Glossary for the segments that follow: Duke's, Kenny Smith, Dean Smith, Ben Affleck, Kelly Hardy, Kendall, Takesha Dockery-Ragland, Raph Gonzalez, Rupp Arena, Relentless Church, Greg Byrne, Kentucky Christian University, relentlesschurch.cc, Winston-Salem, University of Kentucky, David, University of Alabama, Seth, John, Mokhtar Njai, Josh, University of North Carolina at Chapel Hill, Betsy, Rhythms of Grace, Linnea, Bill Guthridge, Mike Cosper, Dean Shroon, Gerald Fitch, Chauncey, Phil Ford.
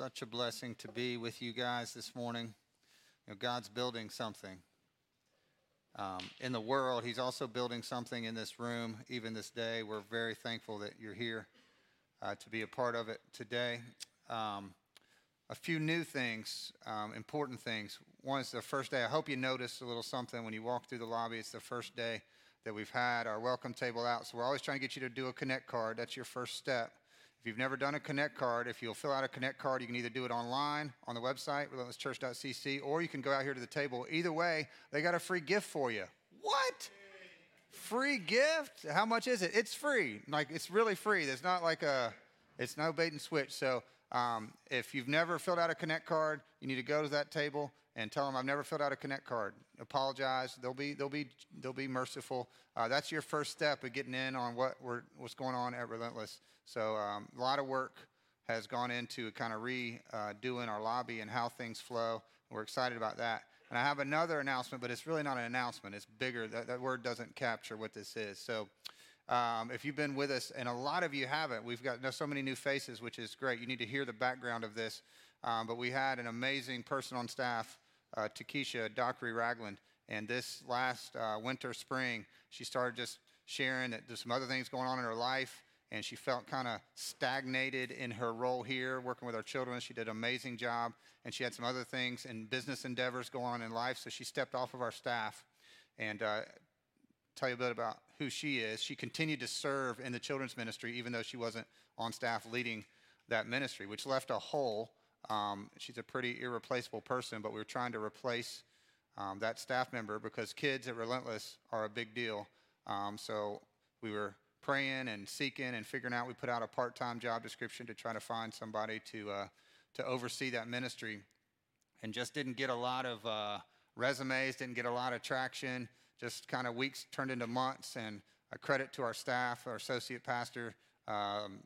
such a blessing to be with you guys this morning. You know, God's building something in the world. He's also building something in this room, even this day. We're very thankful that you're here to be a part of it today. A few new things, important things. One is the first day. I hope you noticed a little something when you walk through the lobby. It's the first day that we've had our welcome table out. So we're always trying to get you to do a Connect card. That's your first step. If you've never done a Connect card, if you'll fill out a Connect card, you can either do it online on the website, relentlesschurch.cc, or you can go out here to the table. Either way, they got a free gift for you. What? Free gift? How much is it? It's free. Like, it's really free. There's not like a, it's no bait and switch. So if you've never filled out a Connect card, you need to go to that table and tell them, I've never filled out a Connect card. Apologize. They'll be merciful. That's your first step of getting in on what's going on at Relentless. So a lot of work has gone into kind of redoing our lobby and how things flow. We're excited about that. And I have another announcement, but it's really not an announcement. It's bigger. That word doesn't capture what this is. So if you've been with us, and a lot of you haven't, we've got so many new faces, which is great. You need to hear the background of this. But we had an amazing person on staff, Takesha Dockery-Ragland. And this last winter, spring, she started just sharing that there's some other things going on in her life. And she felt kind of stagnated in her role here, working with our children. She did an amazing job, and she had some other things and business endeavors going on in life, so she stepped off of our staff. And tell you a bit about who she is. She continued to serve in the children's ministry, even though she wasn't on staff leading that ministry, which left a hole. She's a pretty irreplaceable person, but we were trying to replace that staff member because kids at Relentless are a big deal. So we were praying and seeking and figuring out. We put out a part-time job description to try to find somebody to oversee that ministry, and just didn't get a lot of resumes, didn't get a lot of traction. Just kind of weeks turned into months, and a credit to our staff, our associate pastor,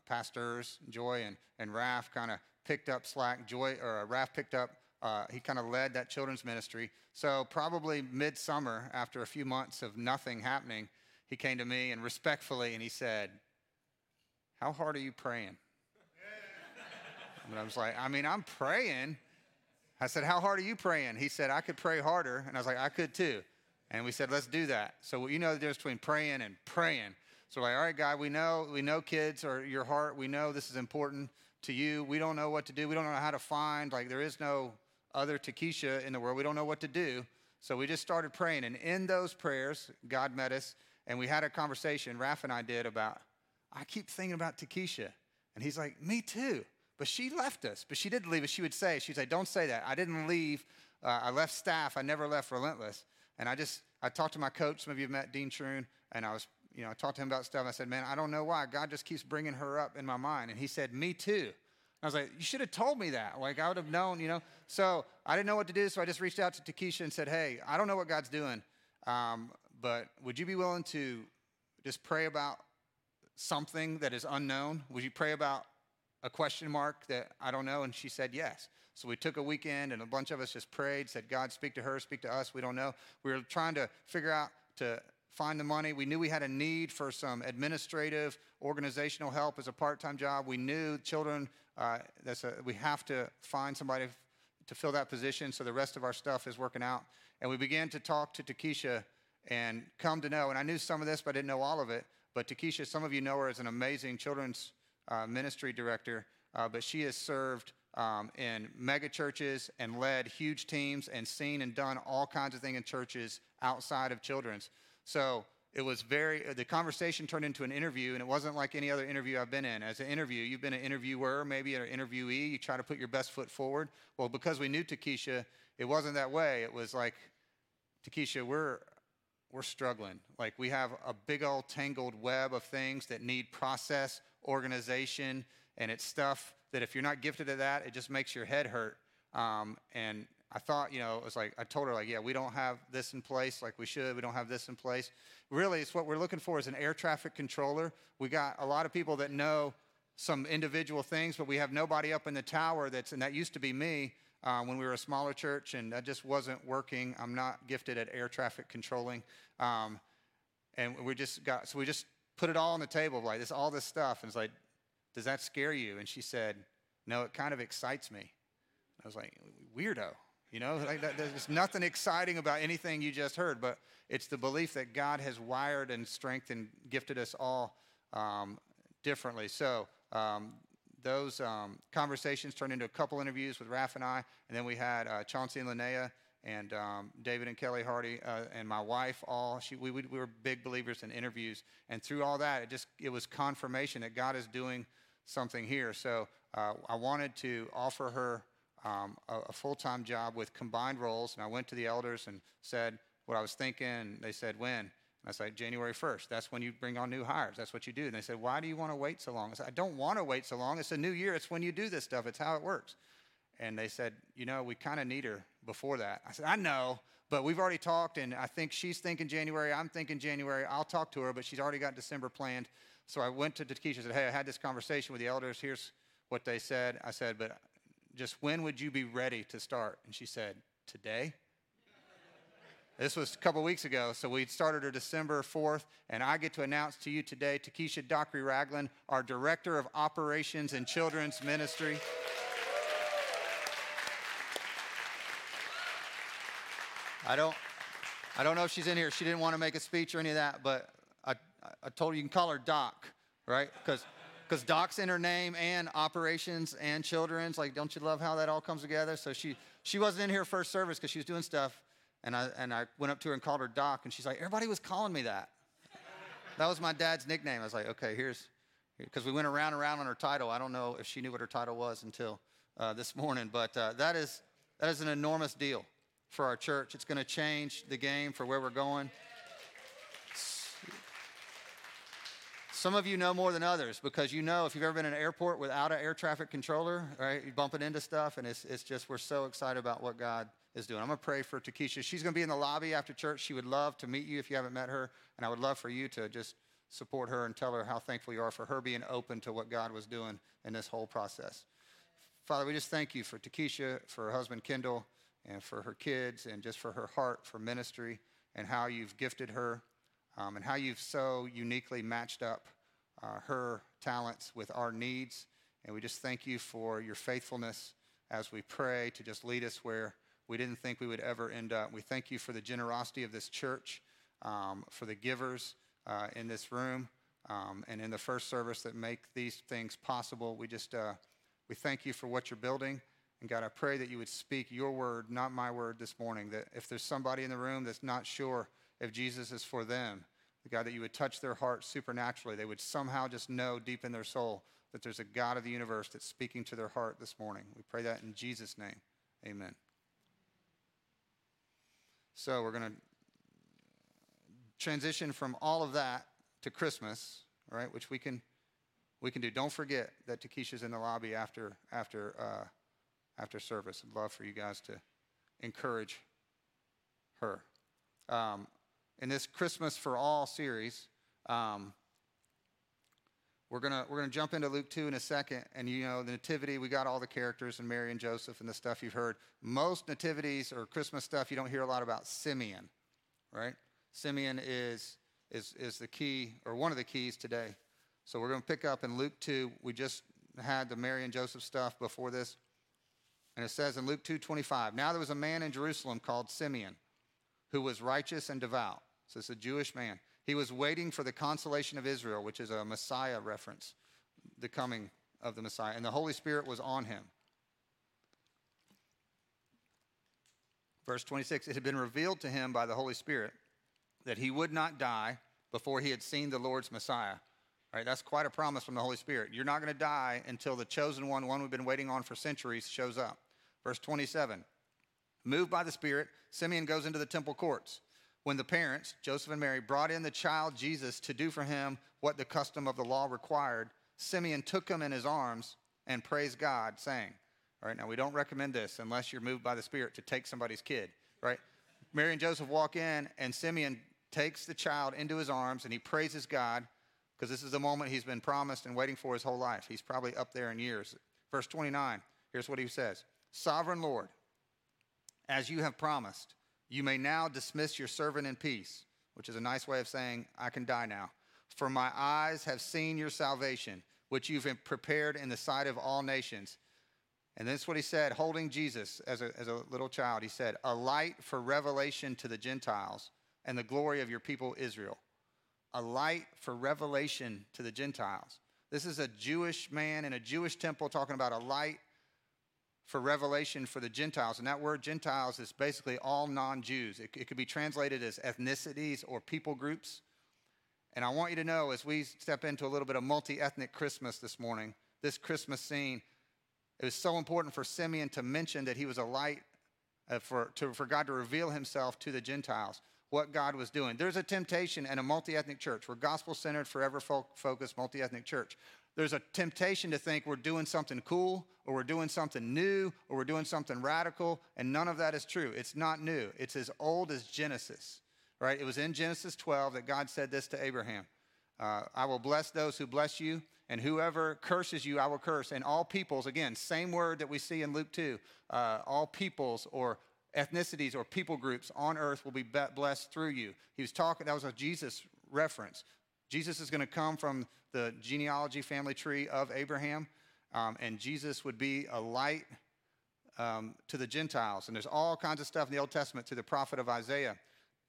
pastors Joy and Raph kind of picked up slack. Raph picked up. He kind of led that children's ministry. So probably midsummer, after a few months of nothing happening, he came to me and respectfully, and he said, how hard are you praying? And I was like, I'm praying. I said, how hard are you praying? He said, I could pray harder. And I was like, I could too. And we said, let's do that. So you know the difference between praying and praying. So we're like, all right, God, we know kids are your heart. We know this is important to you. We don't know what to do. We don't know how to find. Like, there is no other Takesha in the world. We don't know what to do. So we just started praying. And in those prayers, God met us. And we had a conversation, Raph and I did, about, I keep thinking about Takesha. And he's like, me too. But she left us. But she didn't leave us. She'd say, don't say that. I didn't leave. I left staff. I never left Relentless. And I talked to my coach. Some of you have met Dean Shroon. And I talked to him about stuff. I said, man, I don't know why. God just keeps bringing her up in my mind. And he said, me too. I was like, you should have told me that. Like, I would have known, you know. So I didn't know what to do. So I just reached out to Takesha and said, hey, I don't know what God's doing. But would you be willing to just pray about something that is unknown? Would you pray about a question mark that I don't know? And she said yes. So we took a weekend, and a bunch of us just prayed, said, God, speak to her, speak to us. We don't know. We were trying to figure out to find the money. We knew we had a need for some administrative, organizational help as a part-time job. We knew children, we have to find somebody to fill that position, so the rest of our stuff is working out. And we began to talk to Takesha and come to know, and I knew some of this, but I didn't know all of it, but Takesha, some of you know her as an amazing children's ministry director, but she has served in mega churches and led huge teams and seen and done all kinds of things in churches outside of children's. So it was the conversation turned into an interview, and it wasn't like any other interview I've been in. As an interview, you've been an interviewer, maybe an interviewee, you try to put your best foot forward. Well, because we knew Takesha, it wasn't that way. It was like, Takesha, we're struggling. Like, we have a big old tangled web of things that need process, organization, and it's stuff that if you're not gifted at that, it just makes your head hurt. And I thought, it was like, I told her, like, yeah, we don't have this in place like we should. We don't have this in place. Really, it's what we're looking for is an air traffic controller. We got a lot of people that know some individual things, but we have nobody up in the tower and that used to be me when we were a smaller church, and that just wasn't working. I'm not gifted at air traffic controlling. And we just put it all on the table, like, all this stuff. And it's like, does that scare you? And she said, No, it kind of excites me. I was like, weirdo, you know? Like that, there's nothing exciting about anything you just heard, but it's the belief that God has wired and strengthened, gifted us all differently. So those conversations turned into a couple interviews with Raph and I, and then we had Chauncey and Linnea and David and Kelly Hardy and my wife. We were big believers in interviews, and through all that, it was confirmation that God is doing something here. So I wanted to offer her a full-time job with combined roles, and I went to the elders and said what I was thinking, and they said, when? And I said, January 1st. That's when you bring on new hires. That's what you do. And they said, why do you want to wait so long? I said, I don't want to wait so long. It's a new year. It's when you do this stuff. It's how it works. And they said, you know, we kind of need her before that. I said, I know, but we've already talked, and I think she's thinking January. I'm thinking January. I'll talk to her, but she's already got December planned. So I went to Takesha and said, hey, I had this conversation with the elders. Here's what they said. I said, but just when would you be ready to start? And she said, today. This was a couple weeks ago, so we started her December 4th, and I get to announce to you today, Takesha Dockery-Ragland, our Director of Operations and Children's Ministry. I don't know if she's in here. She didn't want to make a speech or any of that, but I told her you can call her Doc, right? Because Doc's in her name, and operations and children's. Like, don't you love how that all comes together? So she wasn't in here first service because she was doing stuff. And I went up to her and called her Doc, and she's like, everybody was calling me that. That was my dad's nickname. I was like, okay, because we went around and around on her title. I don't know if she knew what her title was until this morning, but that is an enormous deal for our church. It's going to change the game for where we're going. Some of you know more than others because you know if you've ever been in an airport without an air traffic controller, right, you're bumping into stuff, and it's just we're so excited about what God is doing. I'm going to pray for Takesha. She's going to be in the lobby after church. She would love to meet you if you haven't met her, and I would love for you to just support her and tell her how thankful you are for her being open to what God was doing in this whole process. Father, we just thank you for Takesha, for her husband Kendall, and for her kids, and just for her heart for ministry and how you've gifted her and how you've so uniquely matched up her talents with our needs. And we just thank you for your faithfulness as we pray to just lead us where we didn't think we would ever end up. We thank you for the generosity of this church, for the givers in this room and in the first service that make these things possible. We thank you for what you're building. And God, I pray that you would speak your word, not my word this morning, that if there's somebody in the room that's not sure if Jesus is for them, God, that you would touch their heart supernaturally. They would somehow just know deep in their soul that there's a God of the universe that's speaking to their heart this morning. We pray that in Jesus' name. Amen. So we're going to transition from all of that to Christmas, right, which we can do. Don't forget that Takesha's in the lobby after service. I'd love for you guys to encourage her. In this Christmas for All series, we're gonna jump into Luke 2 in a second. And you know the nativity, we got all the characters and Mary and Joseph and the stuff you've heard. Most nativities or Christmas stuff, you don't hear a lot about Simeon, right? Simeon is the key or one of the keys today. So we're gonna pick up in Luke 2. We just had the Mary and Joseph stuff before this. And it says in Luke 2:25, now there was a man in Jerusalem called Simeon, who was righteous and devout. So it's a Jewish man. He was waiting for the consolation of Israel, which is a Messiah reference, the coming of the Messiah. And the Holy Spirit was on him. Verse 26, it had been revealed to him by the Holy Spirit that he would not die before he had seen the Lord's Messiah. All right, that's quite a promise from the Holy Spirit. You're not going to die until the chosen one we've been waiting on for centuries, shows up. Verse 27, moved by the Spirit, Simeon goes into the temple courts. When the parents, Joseph and Mary, brought in the child Jesus to do for him what the custom of the law required, Simeon took him in his arms and praised God, saying, all right, now we don't recommend this unless you're moved by the Spirit to take somebody's kid, right? Mary and Joseph walk in, and Simeon takes the child into his arms, and he praises God because this is the moment he's been promised and waiting for his whole life. He's probably up there in years. Verse 29, here's what he says. Sovereign Lord, as you have promised, you may now dismiss your servant in peace, which is a nice way of saying, I can die now. For my eyes have seen your salvation, which you've prepared in the sight of all nations, And that's what he said, holding Jesus as a little child. He said, a light for revelation to the Gentiles and the glory of your people Israel. A light for revelation to the Gentiles. This is a Jewish man in a Jewish temple talking about a light for revelation for the Gentiles. And that word Gentiles is basically all non-Jews. It could be translated as ethnicities or people groups. And I want you to know, as we step into a little bit of multi-ethnic Christmas this morning, this Christmas scene, it was so important for Simeon to mention that he was a light for God to reveal himself to the Gentiles, what God was doing. There's a temptation in a multi-ethnic church. We're gospel-centered, forever focused, multi-ethnic church. There's a temptation to think we're doing something cool or we're doing something new or we're doing something radical, and none of that is true. It's not new. It's as old as Genesis, right? It was in Genesis 12 that God said this to Abraham. I will bless those who bless you, and whoever curses you, I will curse. And all peoples, again, same word that we see in Luke 2, all peoples or ethnicities or people groups on earth will be blessed through you. He was talking, that was a Jesus reference. Jesus is going to come from the genealogy family tree of Abraham, and Jesus would be a light to the Gentiles. And there's all kinds of stuff in the Old Testament through the prophet of Isaiah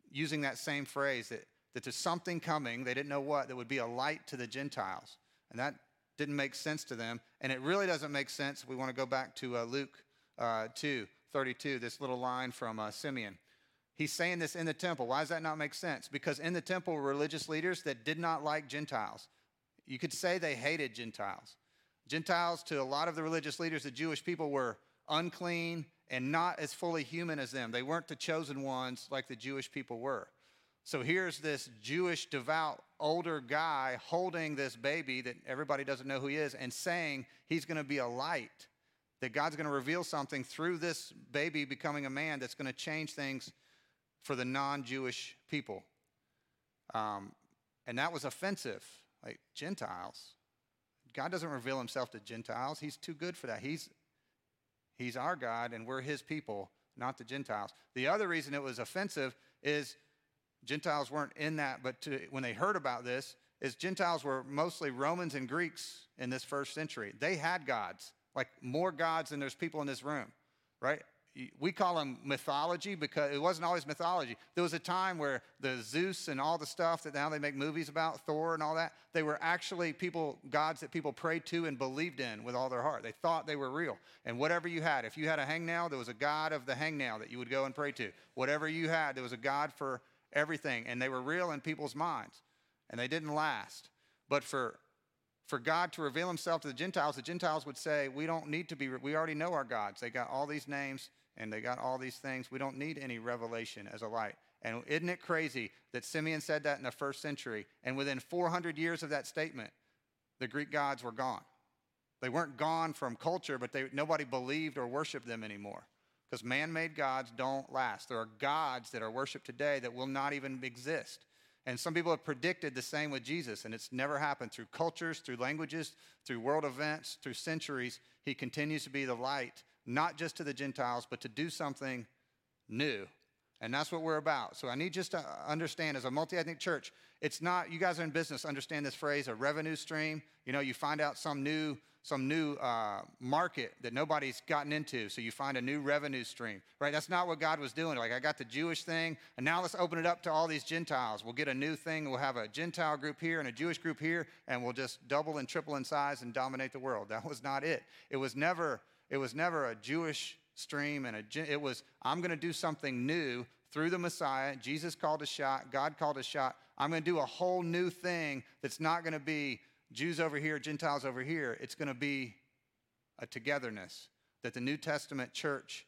using that same phrase that there's something coming, they didn't know what, that would be a light to the Gentiles. And that didn't make sense to them. And it really doesn't make sense. We want to go back to Luke 2:32, this little line from Simeon. He's saying this in the temple. Why does that not make sense? Because in the temple were religious leaders that did not like Gentiles. You could say they hated Gentiles. Gentiles, to a lot of the religious leaders, the Jewish people were unclean and not as fully human as them. They weren't the chosen ones like the Jewish people were. So here's this Jewish, devout, older guy holding this baby that everybody doesn't know who he is and saying he's going to be a light, that God's going to reveal something through this baby becoming a man that's going to change things for the non-Jewish people. And that was offensive. Like, Gentiles? God doesn't reveal himself to Gentiles. He's too good for that. He's our God, and we're his people, not the Gentiles. The other reason it was offensive is Gentiles weren't in that, but when they heard about this, is Gentiles were mostly Romans and Greeks in this first century. They had gods, like more gods than there's people in this room, right? We call them mythology because it wasn't always mythology. There was a time where the Zeus and all the stuff that now they make movies about, Thor and all that, they were actually people, gods that people prayed to and believed in with all their heart. They thought they were real. And whatever you had, if you had a hangnail, there was a god of the hangnail that you would go and pray to. Whatever you had, there was a god for everything, and they were real in people's minds, and they didn't last. But for God to reveal himself to the Gentiles would say, we don't need to be, we already know our gods. They got all these names, and they got all these things. We don't need any revelation as a light. And isn't it crazy that Simeon said that in the first century, and within 400 years of that statement, the Greek gods were gone. They weren't gone from culture, but nobody believed or worshiped them anymore. Because man-made gods don't last. There are gods that are worshipped today that will not even exist. And some people have predicted the same with Jesus, and it's never happened. Through cultures, through languages, through world events, through centuries, he continues to be the light, not just to the Gentiles, but to do something new. And that's what we're about. So I need just to understand, as a multi-ethnic church, it's not, you guys are in business, understand this phrase, a revenue stream. You know, you find out some new market that nobody's gotten into, so you find a new revenue stream, right? That's not what God was doing. Like, I got the Jewish thing, and now let's open it up to all these Gentiles. We'll get a new thing. We'll have a Gentile group here and a Jewish group here, and we'll just double and triple in size and dominate the world. That was not it. It was never a Jewish stream, it was, I'm going to do something new through the Messiah. Jesus called a shot. God called a shot. I'm going to do a whole new thing that's not going to be Jews over here, Gentiles over here. It's going to be a togetherness that the New Testament church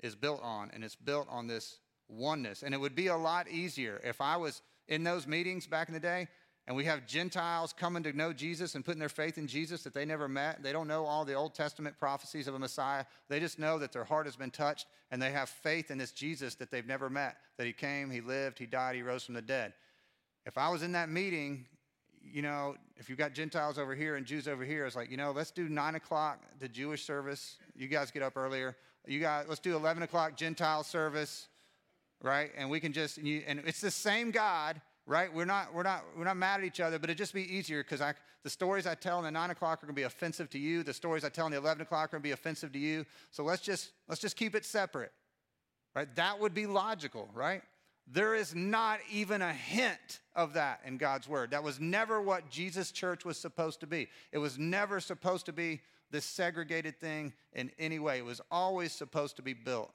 is built on, and it's built on this oneness. And it would be a lot easier if I was in those meetings back in the day, and we have Gentiles coming to know Jesus and putting their faith in Jesus that they never met. They don't know all the Old Testament prophecies of a Messiah. They just know that their heart has been touched, and they have faith in this Jesus that they've never met, that he came, he lived, he died, he rose from the dead. If I was in that meeting, you know, if you've got Gentiles over here and Jews over here, it's like, you know, let's do 9 o'clock, the Jewish service. You guys get up earlier. You guys, let's do 11 o'clock Gentile service, right? And we can just, and it's the same God. right? We're not mad at each other, but it'd just be easier because the stories I tell in the 9 o'clock are gonna be offensive to you. The stories I tell in the 11 o'clock are gonna be offensive to you. So let's just keep it separate, right? That would be logical, right? There is not even a hint of that in God's word. That was never what Jesus' church was supposed to be. It was never supposed to be this segregated thing in any way. It was always supposed to be built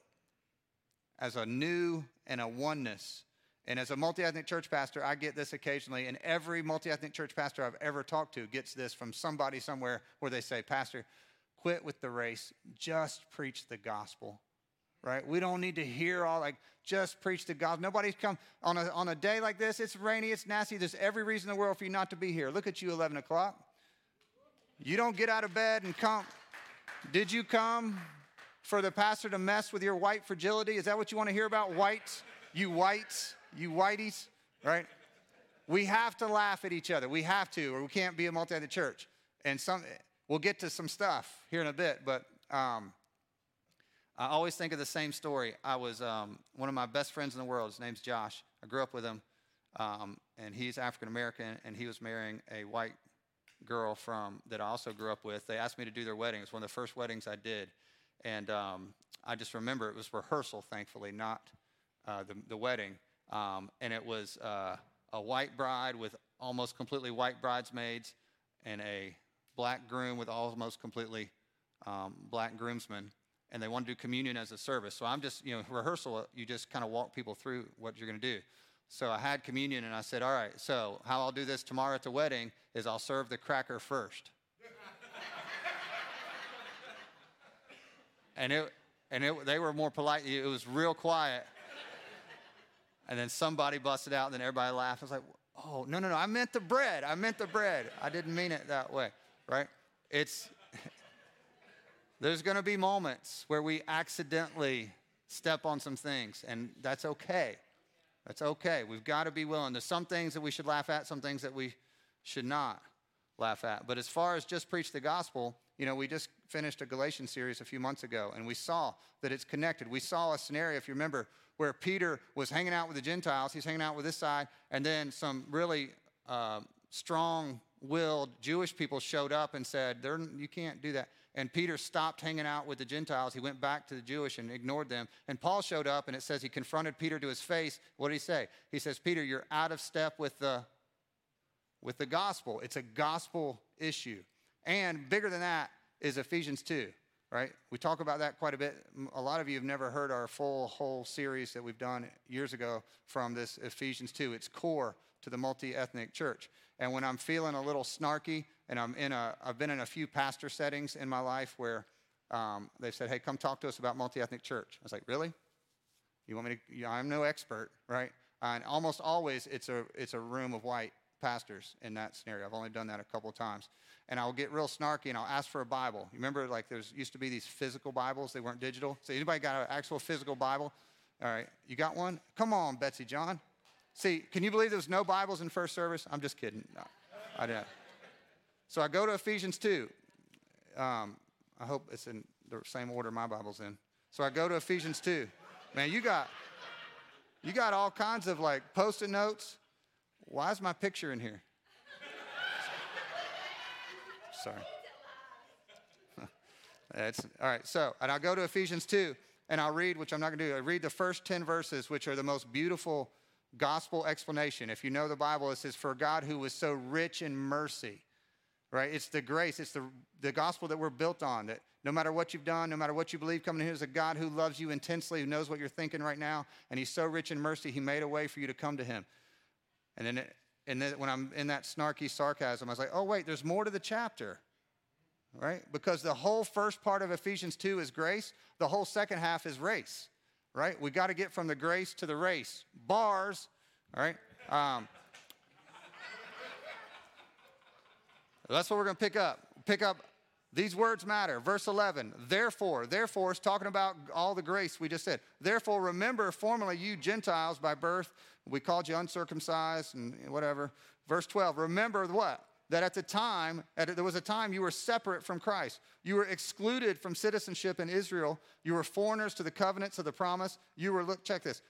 as a new and a oneness. And as a multi-ethnic church pastor, I get this occasionally, and every multi-ethnic church pastor I've ever talked to gets this from somebody somewhere where they say, Pastor, quit with the race, just preach the gospel. Right? We don't need to hear all just preach the gospel. Nobody's come on a day like this. It's rainy. It's nasty. There's every reason in the world for you not to be here. Look at you, 11 o'clock. You don't get out of bed and come. Did you come for the pastor to mess with your white fragility? Is that what you want to hear about? Whites, you whiteys, right? We have to laugh at each other. We have to, or we can't be a multi-ethnic church. And we'll get to some stuff here in a bit, but I always think of the same story. I was one of my best friends in the world. His name's Josh. I grew up with him, and he's African-American, and he was marrying a white girl that I also grew up with. They asked me to do their wedding. It was one of the first weddings I did, and I just remember it was rehearsal, thankfully, not the wedding, and it was a white bride with almost completely white bridesmaids and a black groom with almost completely black groomsmen. And they want to do communion as a service. So I'm just, rehearsal, you just kind of walk people through what you're going to do. So I had communion, and I said, all right, so how I'll do this tomorrow at the wedding is I'll serve the cracker first. and they were more polite. It was real quiet. And then somebody busted out, and then everybody laughed. I was like, oh, no, I meant the bread. I didn't mean it that way, right? There's going to be moments where we accidentally step on some things, and that's okay. That's okay. We've got to be willing. There's some things that we should laugh at, some things that we should not laugh at. But as far as just preach the gospel, we just finished a Galatians series a few months ago, and we saw that it's connected. We saw a scenario, if you remember, where Peter was hanging out with the Gentiles. He's hanging out with this side, and then some really strong-willed Jewish people showed up and said, you can't do that. And Peter stopped hanging out with the Gentiles. He went back to the Jewish and ignored them. And Paul showed up, and it says he confronted Peter to his face. What did he say? He says, Peter, you're out of step with the gospel. It's a gospel issue. And bigger than that is Ephesians 2, right? We talk about that quite a bit. A lot of you have never heard our whole series that we've done years ago from this Ephesians 2. It's core to the multi-ethnic church. And when I'm feeling a little snarky, and I've been in a few pastor settings in my life where they've said, hey, come talk to us about multi-ethnic church. I was like, really? You want me to? I'm no expert, right? And almost always it's a room of white pastors in that scenario. I've only done that a couple of times. And I'll get real snarky, and I'll ask for a Bible. You remember, there's used to be these physical Bibles. They weren't digital. So anybody got an actual physical Bible? All right, you got one? Come on, Betsy, John. See, can you believe there was no Bibles in first service? I'm just kidding. No, I didn't. So I go to Ephesians 2. I hope it's in the same order my Bible's in. So I go to Ephesians 2. Man, you got all kinds of Post-it notes. Why is my picture in here? Sorry. All right, so, and I'll go to Ephesians 2, and I'll read, which I'm not going to do, I read the first 10 verses, which are the most beautiful gospel explanation. If you know the Bible, it says, for God who was so rich in mercy. Right? It's the grace. It's the gospel that we're built on, that no matter what you've done, no matter what you believe, coming here is a God who loves you intensely, who knows what you're thinking right now, and he's so rich in mercy, he made a way for you to come to him. And then when I'm in that snarky sarcasm, I was like, oh, wait, there's more to the chapter, right? Because the whole first part of Ephesians 2 is grace. The whole second half is race, right? We got to get from the grace to the race. Bars, all right? That's what we're going to pick up. These words matter. Verse 11, therefore, it's talking about all the grace we just said. Therefore, remember formerly you Gentiles by birth, we called you uncircumcised and whatever. Verse 12, remember what? That at the time, there was a time you were separate from Christ. You were excluded from citizenship in Israel. You were foreigners to the covenants of the promise. You were,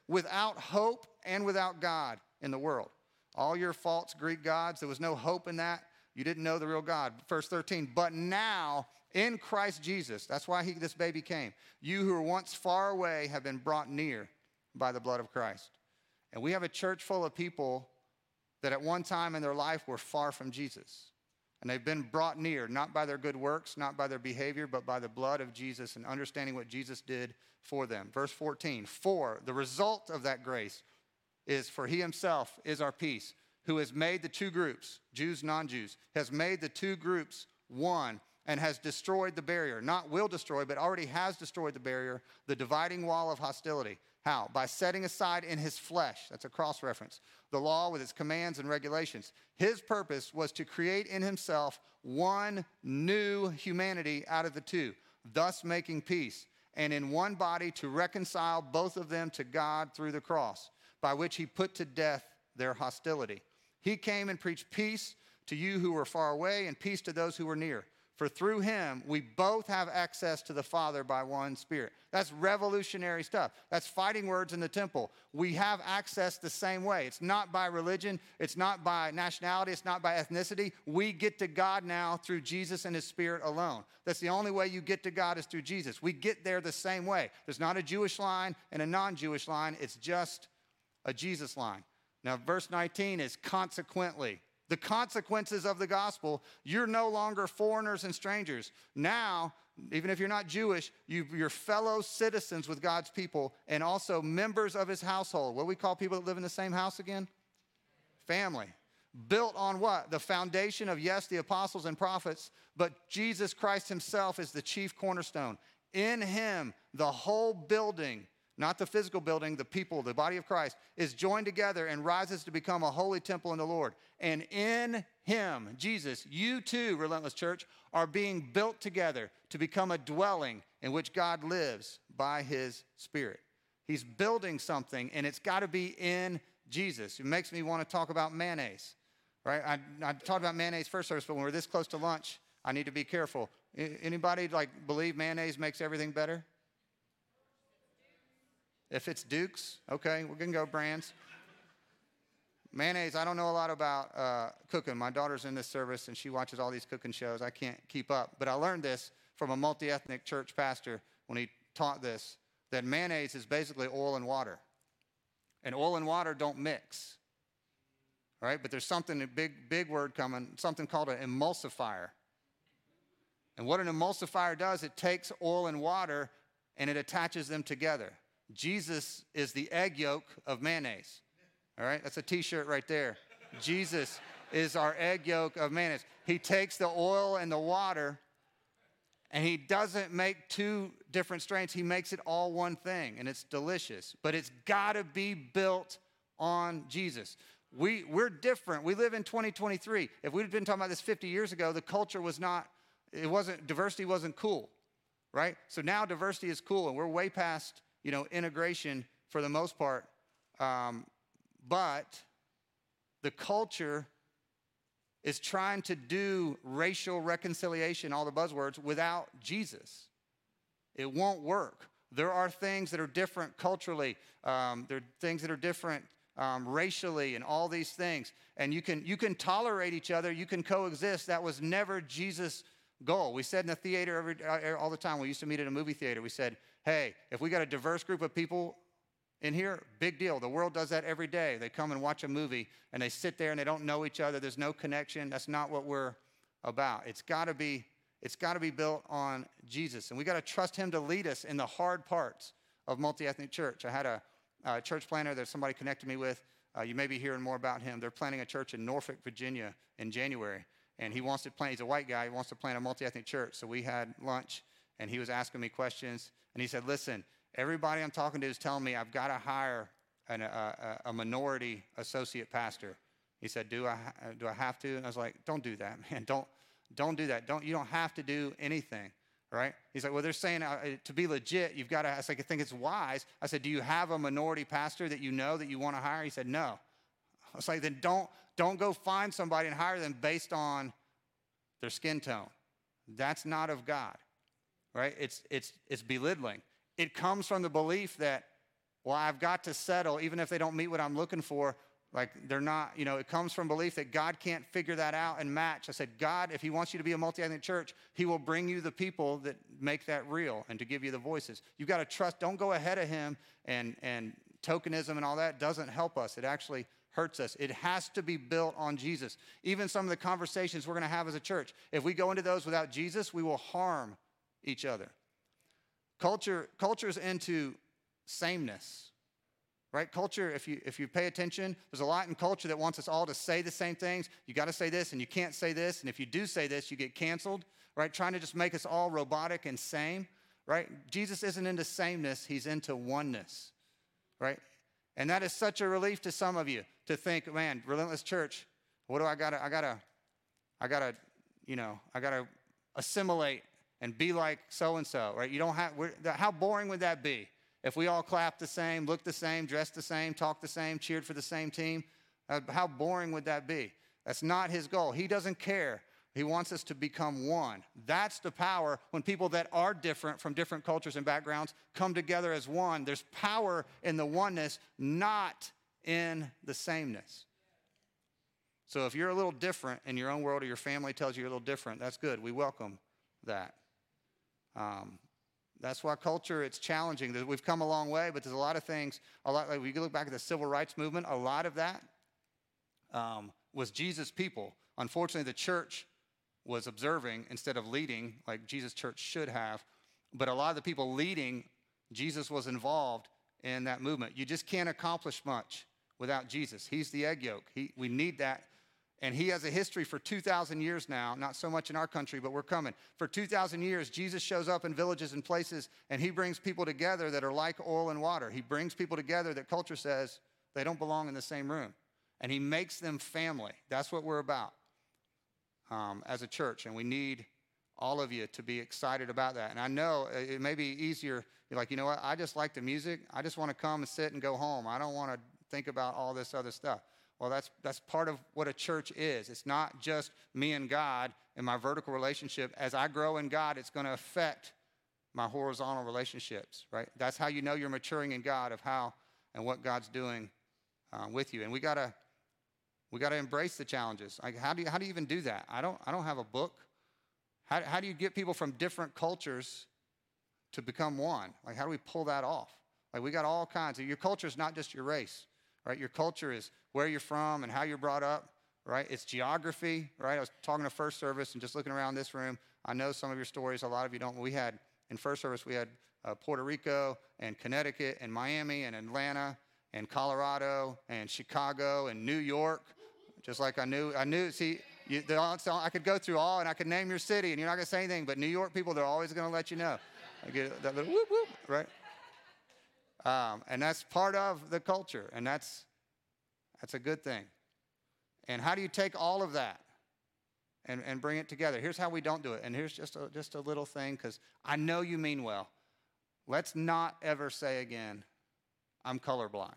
without hope and without God in the world. All your false Greek gods, there was no hope in that. You didn't know the real God. Verse 13, but now in Christ Jesus, that's why this baby came. You who were once far away have been brought near by the blood of Christ. And we have a church full of people that at one time in their life were far from Jesus. And they've been brought near, not by their good works, not by their behavior, but by the blood of Jesus and understanding what Jesus did for them. Verse 14, for the result of that grace is for he himself is our peace, who has made the two groups, Jews, non-Jews, has made the two groups one and has destroyed the barrier. Not will destroy, but already has destroyed the barrier, the dividing wall of hostility. How? By setting aside in his flesh, that's a cross reference, the law with its commands and regulations. His purpose was to create in himself one new humanity out of the two, thus making peace, and in one body to reconcile both of them to God through the cross, by which he put to death their hostility. He came and preached peace to you who were far away and peace to those who were near. For through him, we both have access to the Father by one Spirit. That's revolutionary stuff. That's fighting words in the temple. We have access the same way. It's not by religion. It's not by nationality. It's not by ethnicity. We get to God now through Jesus and his Spirit alone. That's the only way you get to God is through Jesus. We get there the same way. There's not a Jewish line and a non-Jewish line. It's just a Jesus line. Now, verse 19 is consequently. The consequences of the gospel, you're no longer foreigners and strangers. Now, even if you're not Jewish, you're fellow citizens with God's people and also members of his household. What do we call people that live in the same house again? Family. Built on what? The foundation of, yes, the apostles and prophets, but Jesus Christ himself is the chief cornerstone. In him, the whole building, not the physical building, the people, the body of Christ, is joined together and rises to become a holy temple in the Lord. And in him, Jesus, you too, Relentless Church, are being built together to become a dwelling in which God lives by his Spirit. He's building something, and it's got to be in Jesus. It makes me want to talk about mayonnaise, right? I talked about mayonnaise first service, but when we're this close to lunch, I need to be careful. Anybody, believe mayonnaise makes everything better? If it's Duke's, okay, we're going to go brands. Mayonnaise, I don't know a lot about cooking. My daughter's in this service, and she watches all these cooking shows. I can't keep up. But I learned this from a multi-ethnic church pastor when he taught this, that mayonnaise is basically oil and water. And oil and water don't mix, right? But there's something, a big word coming, something called an emulsifier. And what an emulsifier does, it takes oil and water, and it attaches them together. Jesus is the egg yolk of mayonnaise. All right? That's a T-shirt right there. Jesus is our egg yolk of mayonnaise. He takes the oil and the water, and he doesn't make two different strains. He makes it all one thing, and it's delicious. But it's got to be built on Jesus. We're different. We live in 2023. If we'd been talking about this 50 years ago, the culture was not, diversity wasn't cool, right? So now diversity is cool, and we're way past integration for the most part. But the culture is trying to do racial reconciliation, all the buzzwords, without Jesus. It won't work. There are things that are different culturally. There are things that are different racially and all these things. And you can tolerate each other. You can coexist. That was never Jesus' goal. We said in the theater all the time, we used to meet at a movie theater, we said, hey, if we got a diverse group of people in here, big deal. The world does that every day. They come and watch a movie, and they sit there, and they don't know each other. There's no connection. That's not what we're about. It's got to be built on Jesus, and we got to trust him to lead us in the hard parts of multi-ethnic church. I had a church planner that somebody connected me with. You may be hearing more about him. They're planning a church in Norfolk, Virginia in January, and he wants to plant. He's a white guy. He wants to plant a multi-ethnic church, so we had lunch, and he was asking me questions. And he said, listen, everybody I'm talking to is telling me I've got to hire a minority associate pastor. He said, do I have to? And I was like, don't do that, man. Don't do that. You don't have to do anything, right? He's like, well, they're saying to be legit, you've got to. I was like, I think it's wise. I said, do you have a minority pastor that you know that you want to hire? He said, no. I was like, then don't go find somebody and hire them based on their skin tone. That's not of God. Right? It's belittling. It comes from the belief that, well, I've got to settle, even if they don't meet what I'm looking for, Like, they're not, you know, it comes from belief that God can't figure that out and match. I said, God, if he wants you to be a multi-ethnic church, he will bring you the people that make that real and to give you the voices. You've got to trust. Don't go ahead of him, and tokenism and all that doesn't help us. It actually hurts us. It has to be built on Jesus. Even some of the conversations we're going to have as a church, if we go into those without Jesus, we will harm each other. Culture's into sameness, right? Culture, if you pay attention, there's a lot in culture that wants us all to say the same things. You got to say this, and you can't say this, and if you do say this, you get canceled, right? Trying to just make us all robotic and same, right? Jesus isn't into sameness. He's into oneness, right? And that is such a relief to some of you to think, man, Relentless Church, what do I gotta assimilate and be like so-and-so, right? You don't have, how boring would that be? If we all clapped the same, looked the same, dressed the same, talked the same, cheered for the same team, how boring would that be? That's not his goal. He doesn't care. He wants us to become one. That's the power when people that are different from different cultures and backgrounds come together as one. There's power in the oneness, not in the sameness. So if you're a little different in your own world or your family tells you you're a little different, that's good. We welcome that. That's why culture, it's challenging. We've come a long way, but there's a lot of things. Like we look back at the civil rights movement, a lot of that was Jesus' people. Unfortunately, the church was observing instead of leading, like Jesus' church should have. But a lot of the people leading, Jesus was involved in that movement. You just can't accomplish much without Jesus. He's the egg yolk. We need that. And he has a history for 2,000 years now, not so much in our country, but we're coming. For 2,000 years, Jesus shows up in villages and places, and he brings people together that are like oil and water. He brings people together that culture says they don't belong in the same room. And he makes them family. That's what we're about as a church. And we need all of you to be excited about that. And I know it may be easier. You're like, you know what? I just like the music. I just want to come and sit and go home. I don't want to think about all this other stuff. Well, that's part of what a church is. It's not just me and God and my vertical relationship. As I grow in God, it's going to affect my horizontal relationships, right? That's how you know you're maturing in God, of how and what God's doing with you. And we gotta embrace the challenges. Like, how do you even do that? I don't have a book. How do you get people from different cultures to become one? Like, how do we pull that off? Like, we got all kinds. Your culture is not just your race. Right? Your culture is where you're from and how you're brought up, right? It's geography, right? I was talking to first service and just looking around this room. I know some of your stories, a lot of you don't. We had, in first service, we had Puerto Rico and Connecticut and Miami and Atlanta and Colorado and Chicago and New York. Just like I knew, see, I could go through all and I could name your city and you're not going to say anything, but New York people, they're always going to let you know. I get that little whoop, whoop, right? And that's part of the culture, and that's a good thing. And how do you take all of that and bring it together? Here's how we don't do it, and here's just a little thing, because I know you mean well. Let's not ever say again, I'm colorblind.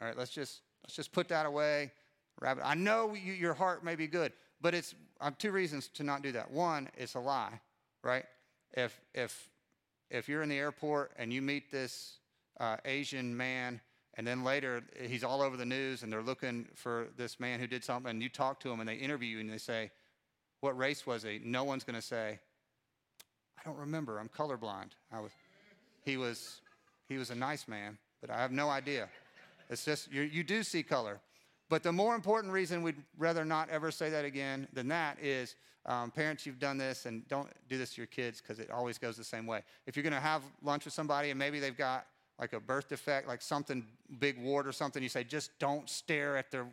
All right, let's just put that away. I know your heart may be good, but it's two reasons to not do that. One, it's a lie, right? If you're in the airport and you meet this Asian man, and then later he's all over the news and they're looking for this man who did something, and you talk to him and they interview you and they say, what race was he? No one's going to say, I don't remember, I'm colorblind. He was a nice man, but I have no idea. It's just, you do see color. But the more important reason we'd rather not ever say that again than that is, parents, you've done this, and don't do this to your kids, because it always goes the same way. If you're going to have lunch with somebody and maybe they've got like a birth defect, like something, big wart or something, you say, just don't stare at their,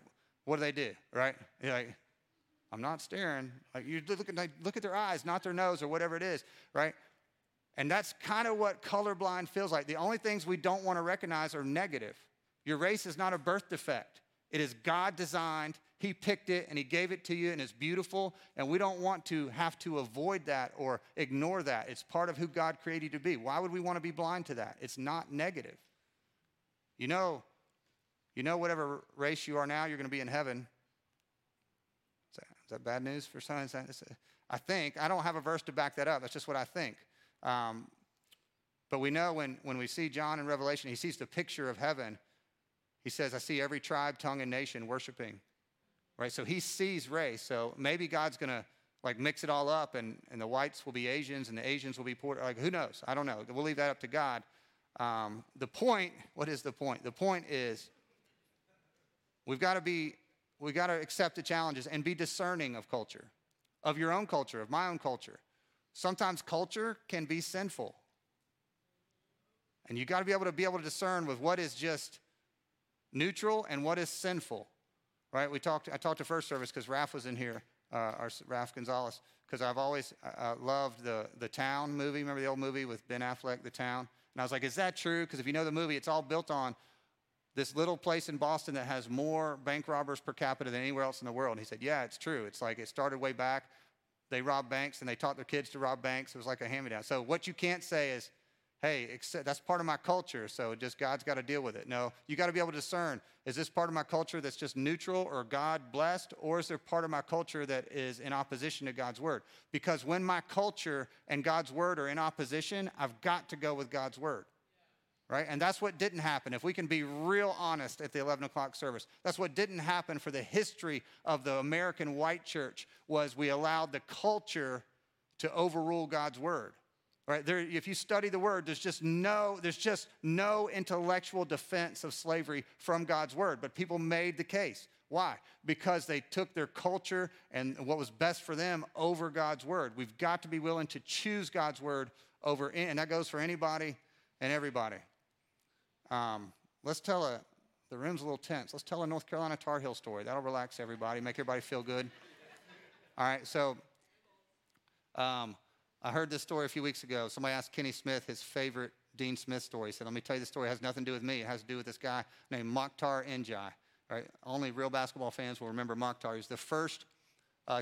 what do they do, right? You're like, I'm not staring. Like, you look at their eyes, not their nose or whatever it is, right? And that's kind of what colorblind feels like. The only things we don't want to recognize are negative. Your race is not a birth defect. It is God designed. He picked it and he gave it to you, and it's beautiful. And we don't want to have to avoid that or ignore that. It's part of who God created you to be. Why would we want to be blind to that? It's not negative. You know, whatever race you are now, you're going to be in heaven. Is that bad news for some? I think, I don't have a verse to back that up. That's just what I think. But we know when we see John in Revelation, he sees the picture of heaven. He says, I see every tribe, tongue, and nation worshiping, right? So he sees race. So maybe God's going to like mix it all up and the whites will be Asians and the Asians will be Puerto, like who knows? I don't know. We'll leave that up to God. The point, what is the point? The point is we've got to accept the challenges and be discerning of culture, of your own culture, of my own culture. Sometimes culture can be sinful. And you got to be able to discern with what is just neutral and what is sinful, right? I talked to first service because Raph was in here, Raph Gonzalez, because I've always loved the Town movie. Remember the old movie with Ben Affleck, The Town? And I was like, is that true? Because if you know the movie, it's all built on this little place in Boston that has more bank robbers per capita than anywhere else in the world. And he said, yeah, it's true. It's like it started way back. They robbed banks and they taught their kids to rob banks. It was like a hand-me-down. So what you can't say is, hey, that's part of my culture, so just God's got to deal with it. No, you got to be able to discern, is this part of my culture that's just neutral or God-blessed, or is there part of my culture that is in opposition to God's word? Because when my culture and God's word are in opposition, I've got to go with God's word, right? And that's what didn't happen. If we can be real honest at the 11 o'clock service, that's what didn't happen for the history of the American white church, was we allowed the culture to overrule God's word. Right there, if you study the word, there's just no intellectual defense of slavery from God's word. But people made the case. Why? Because they took their culture and what was best for them over God's word. We've got to be willing to choose God's word over, and that goes for anybody and everybody. The room's a little tense. Let's tell a North Carolina Tar Heel story. That'll relax everybody, make everybody feel good. All right, so. I heard this story a few weeks ago. Somebody asked Kenny Smith his favorite Dean Smith story. He said, let me tell you the story. It has nothing to do with me. It has to do with this guy named Mokhtar Njai. Right? Only real basketball fans will remember Mokhtar. He's the first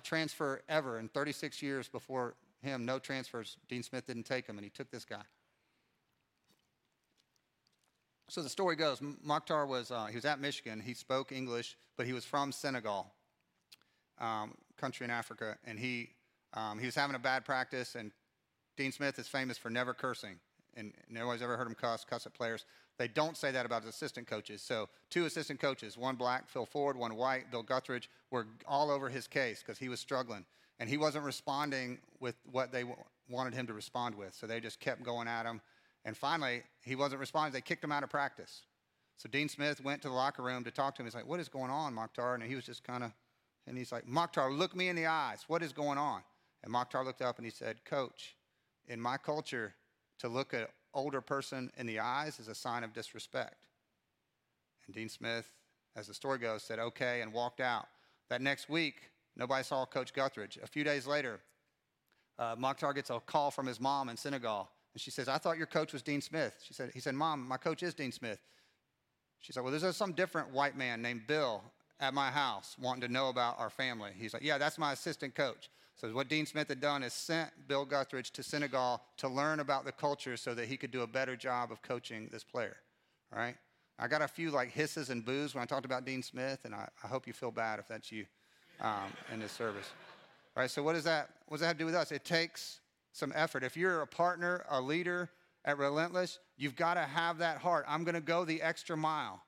transfer ever. In 36 years before him, no transfers. Dean Smith didn't take him, and he took this guy. So the story goes, Mokhtar was at Michigan. He spoke English, but he was from Senegal, country in Africa, and he was having a bad practice, and Dean Smith is famous for never cursing, and nobody's ever heard him cuss at players. They don't say that about his assistant coaches. So two assistant coaches, one black, Phil Ford, one white, Bill Guthridge, were all over his case because he was struggling, and he wasn't responding with what they wanted him to respond with. So they just kept going at him, and finally he wasn't responding. They kicked him out of practice. So Dean Smith went to the locker room to talk to him. He's like, what is going on, Mokhtar? And he was just kind of, and he's like, Mokhtar, look me in the eyes. What is going on? And Mokhtar looked up and he said, Coach, in my culture, to look an older person in the eyes is a sign of disrespect. And Dean Smith, as the story goes, said, okay, and walked out. That next week, nobody saw Coach Guthridge. A few days later, Mokhtar gets a call from his mom in Senegal. And she says, I thought your coach was Dean Smith. He said, Mom, my coach is Dean Smith. She said, well, there's some different white man named Bill at my house wanting to know about our family. He's like, yeah, that's my assistant coach. So what Dean Smith had done is sent Bill Guthridge to Senegal to learn about the culture so that he could do a better job of coaching this player, all right? I got a few like hisses and boos when I talked about Dean Smith, and I hope you feel bad if that's you in this service. All right, so what does that have to do with us? It takes some effort. If you're a partner, a leader at Relentless, you've got to have that heart. I'm going to go the extra mile,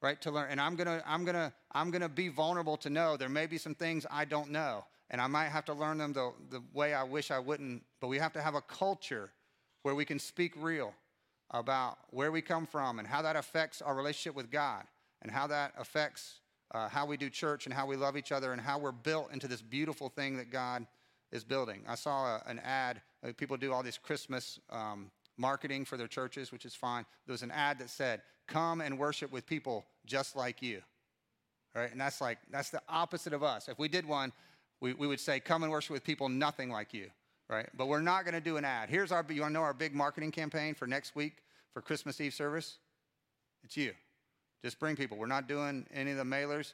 right, to learn, and I'm going to be vulnerable to know there may be some things I don't know. And I might have to learn them the way I wish I wouldn't. But we have to have a culture where we can speak real about where we come from and how that affects our relationship with God and how that affects how we do church and how we love each other and how we're built into this beautiful thing that God is building. I saw an ad. People do all these Christmas marketing for their churches, which is fine. There was an ad that said, come and worship with people just like you. All right? And that's the opposite of us. If we did one, we would say, come and worship with people nothing like you, right? But we're not going to do an ad. You want to know our big marketing campaign for next week for Christmas Eve service? It's you. Just bring people. We're not doing any of the mailers.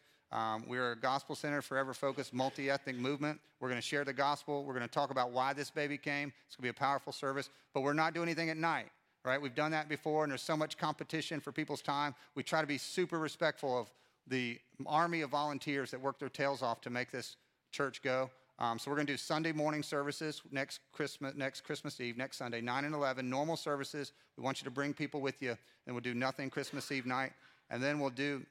We're a gospel-centered, forever-focused, multi-ethnic movement. We're going to share the gospel. We're going to talk about why this baby came. It's going to be a powerful service. But we're not doing anything at night, right? We've done that before, and there's so much competition for people's time. We try to be super respectful of the army of volunteers that work their tails off to make this church go. So we're going to do Sunday morning services next Christmas Eve, next Sunday, 9 and 11, normal services. We want you to bring people with you, and we'll do nothing Christmas Eve night. And then we'll do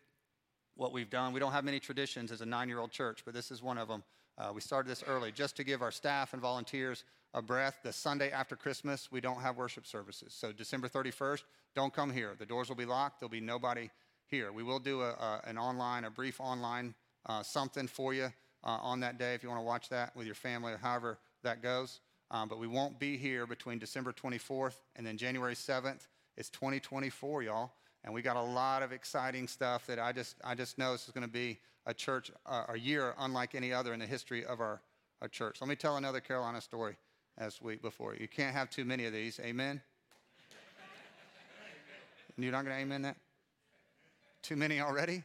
what we've done. We don't have many traditions as a 9-year-old church, but this is one of them. We started this early just to give our staff and volunteers a breath. The Sunday after Christmas, we don't have worship services. So December 31st, don't come here. The doors will be locked. There'll be nobody here. We will do a brief online something for you on that day if you want to watch that with your family or however that goes. But we won't be here between December 24th and then January 7th. It's 2024, y'all. And we got a lot of exciting stuff that I just know this is going to be a church, a year unlike any other in the history of our church. Let me tell another Carolina story before. You can't have too many of these. Amen? You're not going to amen that? Too many already?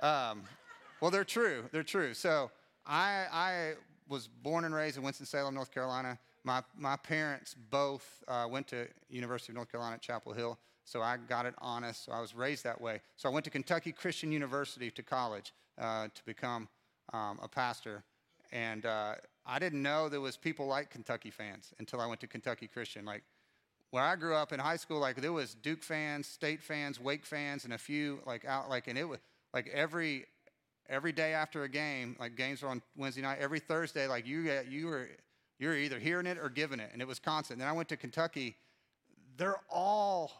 Well, they're true. They're true. So I was born and raised in Winston-Salem, North Carolina. My parents both went to University of North Carolina at Chapel Hill. So I got it honest, so I was raised that way. So I went to Kentucky Christian University to college to become a pastor. And I didn't know there was people like Kentucky fans until I went to Kentucky Christian. Like, where I grew up in high school, like, there was Duke fans, State fans, Wake fans, and a few, like, out, like, and it was, like, every day after a game, like, games were on Wednesday night, every Thursday, like, you were either hearing it or giving it, and it was constant. Then I went to Kentucky. They're all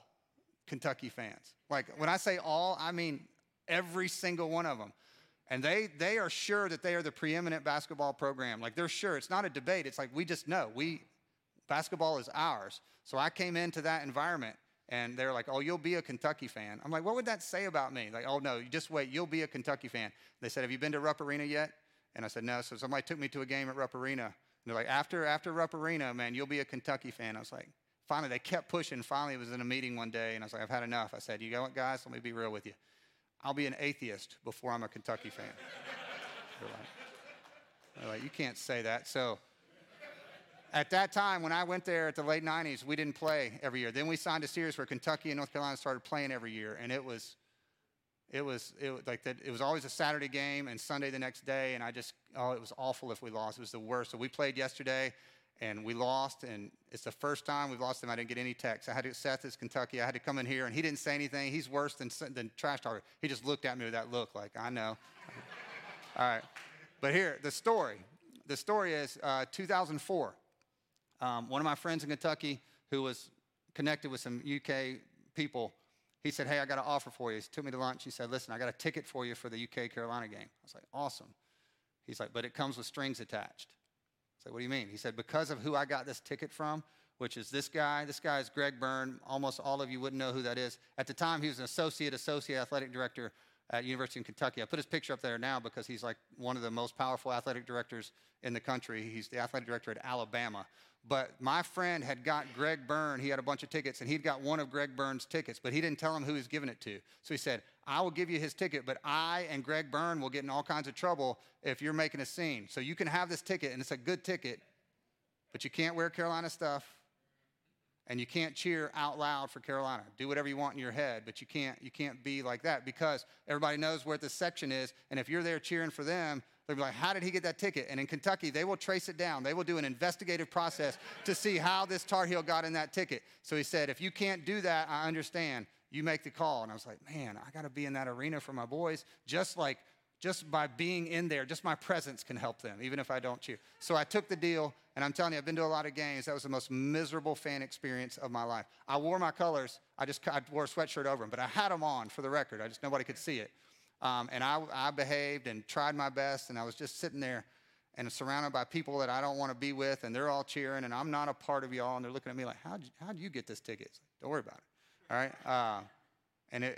Kentucky fans. Like, when I say all, I mean every single one of them. And they are sure that they are the preeminent basketball program. Like, they're sure. It's not a debate. It's like, we just know. Basketball is ours. So I came into that environment, and they're like, oh, you'll be a Kentucky fan. I'm like, what would that say about me? Like, oh, no, you just wait. You'll be a Kentucky fan. They said, have you been to Rupp Arena yet? And I said, no. So somebody took me to a game at Rupp Arena. And they're like, after Rupp Arena, man, you'll be a Kentucky fan. I was like, finally, they kept pushing. Finally, it was in a meeting one day, and I was like, I've had enough. I said, you know what, guys? Let me be real with you. I'll be an atheist before I'm a Kentucky fan. They're like, you can't say that. So at that time, when I went there at the late 90s, we didn't play every year. Then we signed a series where Kentucky and North Carolina started playing every year, and it was always a Saturday game and Sunday the next day, and it was awful if we lost. It was the worst. So we played yesterday, and we lost, and it's the first time we've lost them. I didn't get any texts. Seth is Kentucky. I had to come in here, and he didn't say anything. He's worse than trash talker. He just looked at me with that look like, I know. All right. But here, the story. The story is 2004. One of my friends in Kentucky who was connected with some UK people, he said, hey, I got an offer for you. He took me to lunch. He said, listen, I got a ticket for you for the UK-Carolina game. I was like, awesome. He's like, but it comes with strings attached. I said, what do you mean? He said, because of who I got this ticket from, which is this guy. This guy is Greg Byrne. Almost all of you wouldn't know who that is. At the time, he was an associate athletic director at University of Kentucky. I put his picture up there now because he's like one of the most powerful athletic directors in the country. He's the athletic director at Alabama. But my friend had got Greg Byrne. He had a bunch of tickets, and he'd got one of Greg Byrne's tickets, but he didn't tell him who he was giving it to. So he said, I will give you his ticket, but I and Greg Byrne will get in all kinds of trouble if you're making a scene. So you can have this ticket, and it's a good ticket, but you can't wear Carolina stuff, and you can't cheer out loud for Carolina. Do whatever you want in your head, but you can't be like that because everybody knows where the section is, and if you're there cheering for them, they'll be like, how did he get that ticket? And in Kentucky, they will trace it down. They will do an investigative process to see how this Tar Heel got in that ticket. So he said, if you can't do that, I understand. You make the call. And I was like, man, I got to be in that arena for my boys. Just by being in there, just my presence can help them, even if I don't cheer. So I took the deal, and I'm telling you, I've been to a lot of games. That was the most miserable fan experience of my life. I wore my colors. I wore a sweatshirt over them, but I had them on for the record. Nobody could see it. And I behaved and tried my best, and I was just sitting there and surrounded by people that I don't want to be with, and they're all cheering, and I'm not a part of y'all, and they're looking at me like, how'd you get this ticket? It's like, don't worry about it, all right?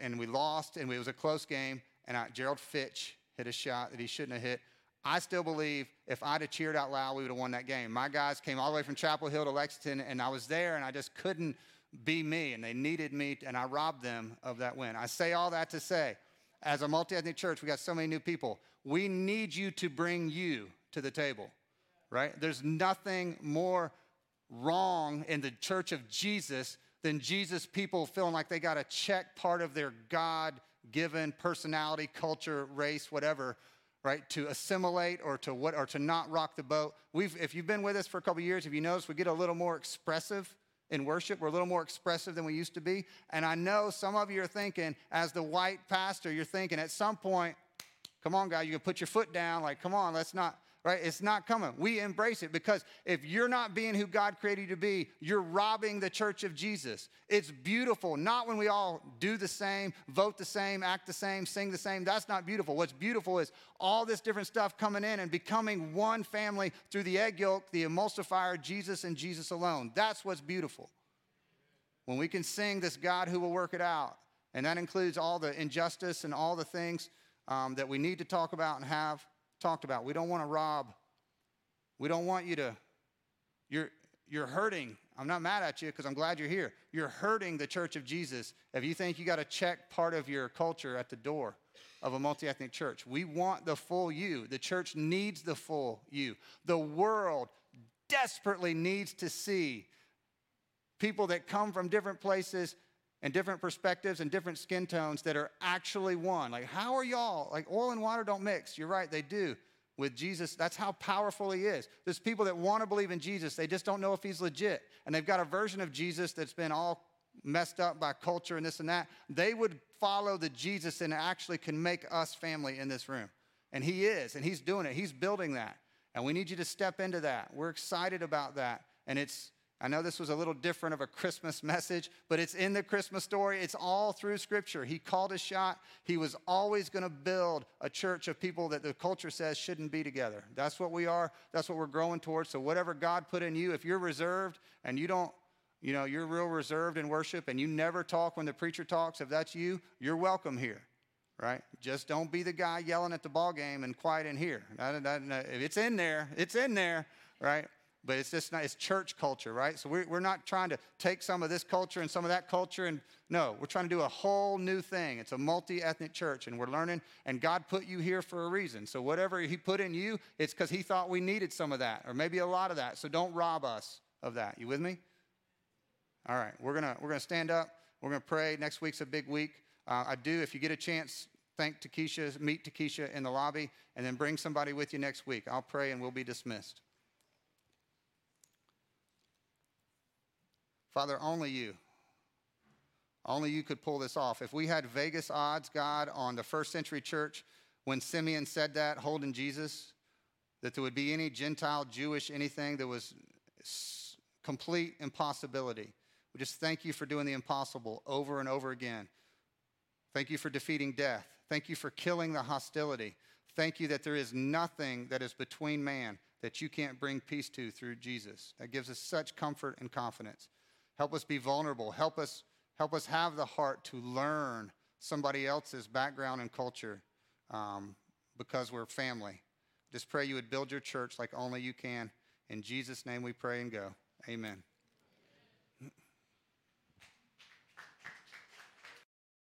And we lost, and it was a close game, and Gerald Fitch hit a shot that he shouldn't have hit. I still believe if I'd have cheered out loud, we would have won that game. My guys came all the way from Chapel Hill to Lexington, and I was there, and I just couldn't be me, and they needed me, and I robbed them of that win. I say all that to say, as a multi-ethnic church, we got so many new people. We need you to bring you to the table, right? There's nothing more wrong in the church of Jesus than Jesus people feeling like they got to check part of their God-given personality, culture, race, whatever, right, to assimilate or to not rock the boat. If you've been with us for a couple years, if you notice, we get a little more expressive in worship. We're a little more expressive than we used to be. And I know some of you are thinking, as the white pastor, you're thinking at some point, come on, guys, you can put your foot down. Like, come on, let's not, right? It's not coming. We embrace it, because if you're not being who God created you to be, you're robbing the church of Jesus. It's beautiful. Not when we all do the same, vote the same, act the same, sing the same. That's not beautiful. What's beautiful is all this different stuff coming in and becoming one family through the egg yolk, the emulsifier, Jesus and Jesus alone. That's what's beautiful. When we can sing this God who will work it out. And that includes all the injustice and all the things that we need to talk about and have talked about. We don't want to rob. We don't want you to, you're hurting. I'm not mad at you, because I'm glad you're here. You're hurting the church of Jesus if you think you got to check part of your culture at the door of a multi-ethnic church. We want the full you. The church needs the full you. The world desperately needs to see people that come from different places and different perspectives and different skin tones that are actually one. Like, how are y'all? Like, oil and water don't mix. You're right, they do. With Jesus, that's how powerful he is. There's people that want to believe in Jesus. They just don't know if he's legit. And they've got a version of Jesus that's been all messed up by culture and this and that. They would follow the Jesus and actually can make us family in this room. And he is, and he's doing it. He's building that. And we need you to step into that. We're excited about that. And it's, I know this was a little different of a Christmas message, but it's in the Christmas story. It's all through Scripture. He called his shot. He was always going to build a church of people that the culture says shouldn't be together. That's what we are. That's what we're growing towards. So whatever God put in you, if you're reserved and you don't, you know, you're real reserved in worship and you never talk when the preacher talks, if that's you, you're welcome here, right? Just don't be the guy yelling at the ball game and quiet in here. It's in there. It's in there, right? But it's just not, it's church culture, right? So we're not trying to take some of this culture and some of that culture. And no, we're trying to do a whole new thing. It's a multi-ethnic church, and we're learning. And God put you here for a reason. So whatever he put in you, it's because he thought we needed some of that, or maybe a lot of that. So don't rob us of that. You with me? All right, we're gonna stand up. We're gonna pray. Next week's a big week. If you get a chance, meet Takesha in the lobby, and then bring somebody with you next week. I'll pray, and we'll be dismissed. Father, only you could pull this off. If we had Vegas odds, God, on the first century church, when Simeon said that, holding Jesus, that there would be any Gentile, Jewish, anything, there was complete impossibility. We just thank you for doing the impossible over and over again. Thank you for defeating death. Thank you for killing the hostility. Thank you that there is nothing that is between man that you can't bring peace to through Jesus. That gives us such comfort and confidence. Help us be vulnerable. Help us have the heart to learn somebody else's background and culture because we're family. Just pray you would build your church like only you can. In Jesus' name we pray and go. Amen.